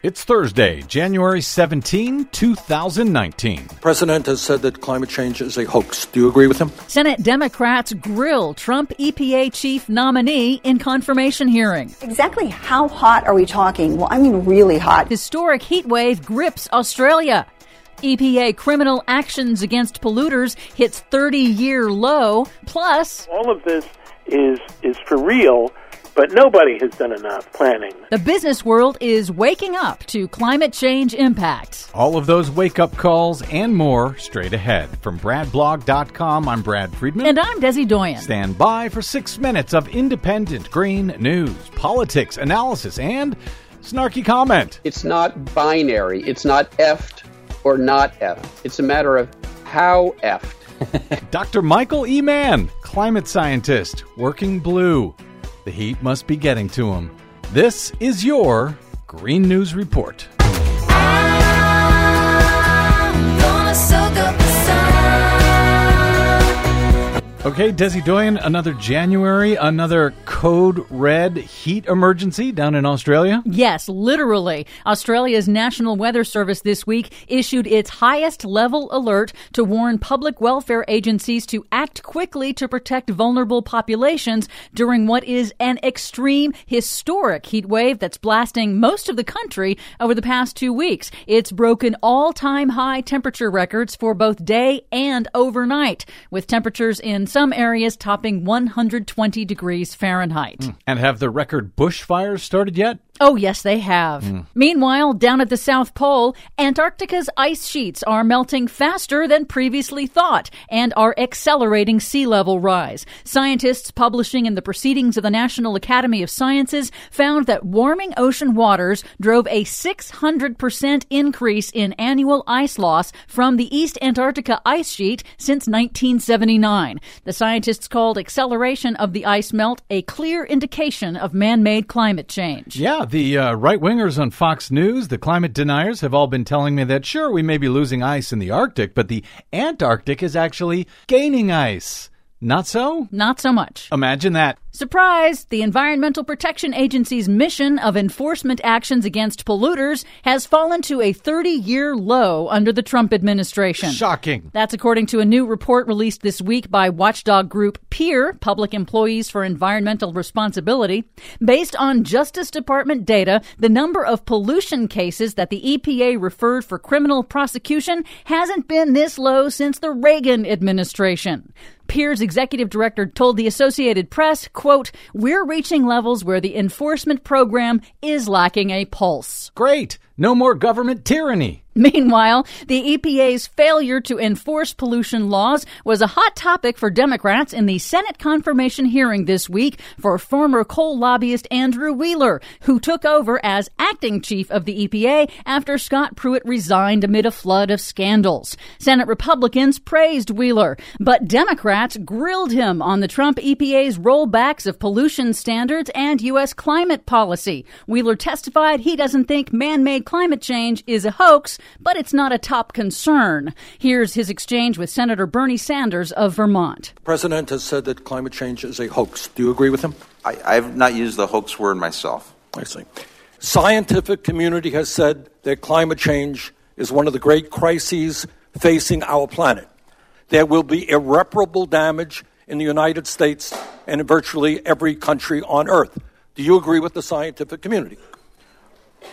It's Thursday, January 17, 2019. The president has said that climate change is a hoax. Do you agree with him? Senate Democrats grill Trump EPA chief nominee in confirmation hearing. Exactly how hot are we talking? Well, I mean really hot. Historic heat wave grips Australia. EPA criminal actions against polluters hits 30-year low. Plus, all of this is for real, but nobody has done enough planning. The business world is waking up to climate change impacts. All of those wake-up calls and more straight ahead. From bradblog.com, I'm Brad Friedman. And I'm Desi Doyen. Stand by for 6 minutes of independent green news, politics, analysis, and snarky comment. It's not binary. It's not effed or not effed. It's a matter of how effed. Dr. Michael E. Mann, climate scientist, working blue. The heat must be getting to him. This is your Green News Report. I'm gonna soak up the sun. Okay, Desi Doyen, another January, another code red heat emergency down in Australia? Yes, literally. Australia's National Weather Service this week issued its highest level alert to warn public welfare agencies to act quickly to protect vulnerable populations during what is an extreme, historic heat wave that's blasting most of the country over the past 2 weeks. It's broken all-time high temperature records for both day and overnight, with temperatures in some areas topping 120 degrees Fahrenheit. And have the record bushfires started yet? Oh, yes, they have. Meanwhile, down at the South Pole, Antarctica's ice sheets are melting faster than previously thought and are accelerating sea level rise. Scientists publishing in the Proceedings of the National Academy of Sciences found that warming ocean waters drove a 600% increase in annual ice loss from the East Antarctica ice sheet since 1979. The scientists called acceleration of the ice melt a clear indication of man-made climate change. Yeah. The right-wingers on Fox News, the climate deniers, have all been telling me that, sure, we may be losing ice in the Arctic, but the Antarctic is actually gaining ice. Not so? Not so much. Imagine that. Surprise! The Environmental Protection Agency's mission of enforcement actions against polluters has fallen to a 30-year low under the Trump administration. Shocking. That's according to a new report released this week by watchdog group PEER, Public Employees for Environmental Responsibility. Based on Justice Department data, the number of pollution cases that the EPA referred for criminal prosecution hasn't been this low since the Reagan administration. PEER's executive director told the Associated Press, quote, "We're reaching levels where the enforcement program is lacking a pulse." Great. No more government tyranny. Meanwhile, the EPA's failure to enforce pollution laws was a hot topic for Democrats in the Senate confirmation hearing this week for former coal lobbyist Andrew Wheeler, who took over as acting chief of the EPA after Scott Pruitt resigned amid a flood of scandals. Senate Republicans praised Wheeler, but Democrats grilled him on the Trump EPA's rollbacks of pollution standards and U.S. climate policy. Wheeler testified he doesn't think man-made climate change is a hoax, but it's not a top concern. Here's his exchange with Senator Bernie Sanders of Vermont. The president has said that climate change is a hoax. Do you agree with him? I've not used the hoax word myself. I see. Scientific community has said that climate change is one of the great crises facing our planet. There will be irreparable damage in the United States and in virtually every country on Earth. Do you agree with the scientific community?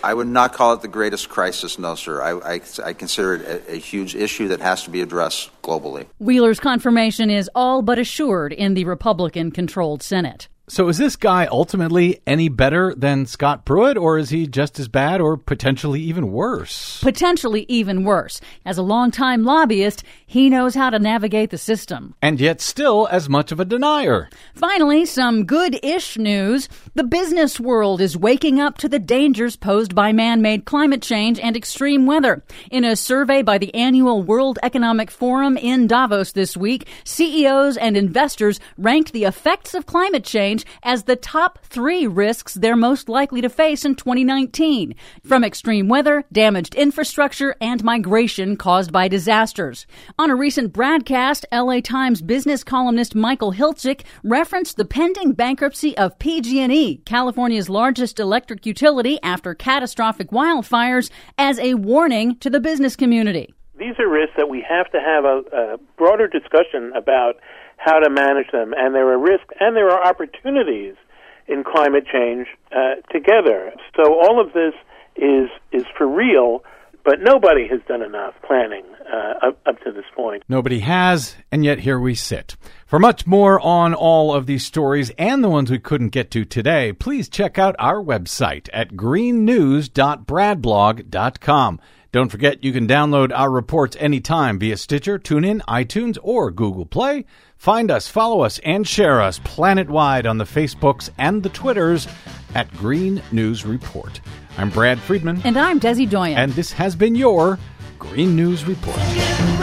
I would not call it the greatest crisis, no, sir. I consider it a huge issue that has to be addressed globally. Wheeler's confirmation is all but assured in the Republican-controlled Senate. So is this guy ultimately any better than Scott Pruitt, or is he just as bad or potentially even worse? Potentially even worse. As a longtime lobbyist, he knows how to navigate the system. And yet still as much of a denier. Finally, some good-ish news. The business world is waking up to the dangers posed by man-made climate change and extreme weather. In a survey by the annual World Economic Forum in Davos this week, CEOs and investors ranked the effects of climate change range as the top three risks they're most likely to face in 2019, from extreme weather, damaged infrastructure, and migration caused by disasters. On a recent broadcast, LA Times business columnist Michael Hiltzik referenced the pending bankruptcy of PG&E, California's largest electric utility after catastrophic wildfires, as a warning to the business community. These are risks that we have to have a broader discussion about how to manage them, and there are risks and there are opportunities in climate change together. So all of this is for real, but nobody has done enough planning up to this point. Nobody has, and yet here we sit. For much more on all of these stories and the ones we couldn't get to today, please check out our website at greennews.bradblog.com. Don't forget, you can download our reports anytime via Stitcher, TuneIn, iTunes, or Google Play. Find us, follow us, and share us planet-wide on the Facebooks and the Twitters at Green News Report. I'm Brad Friedman. And I'm Desi Doyen. And this has been your Green News Report.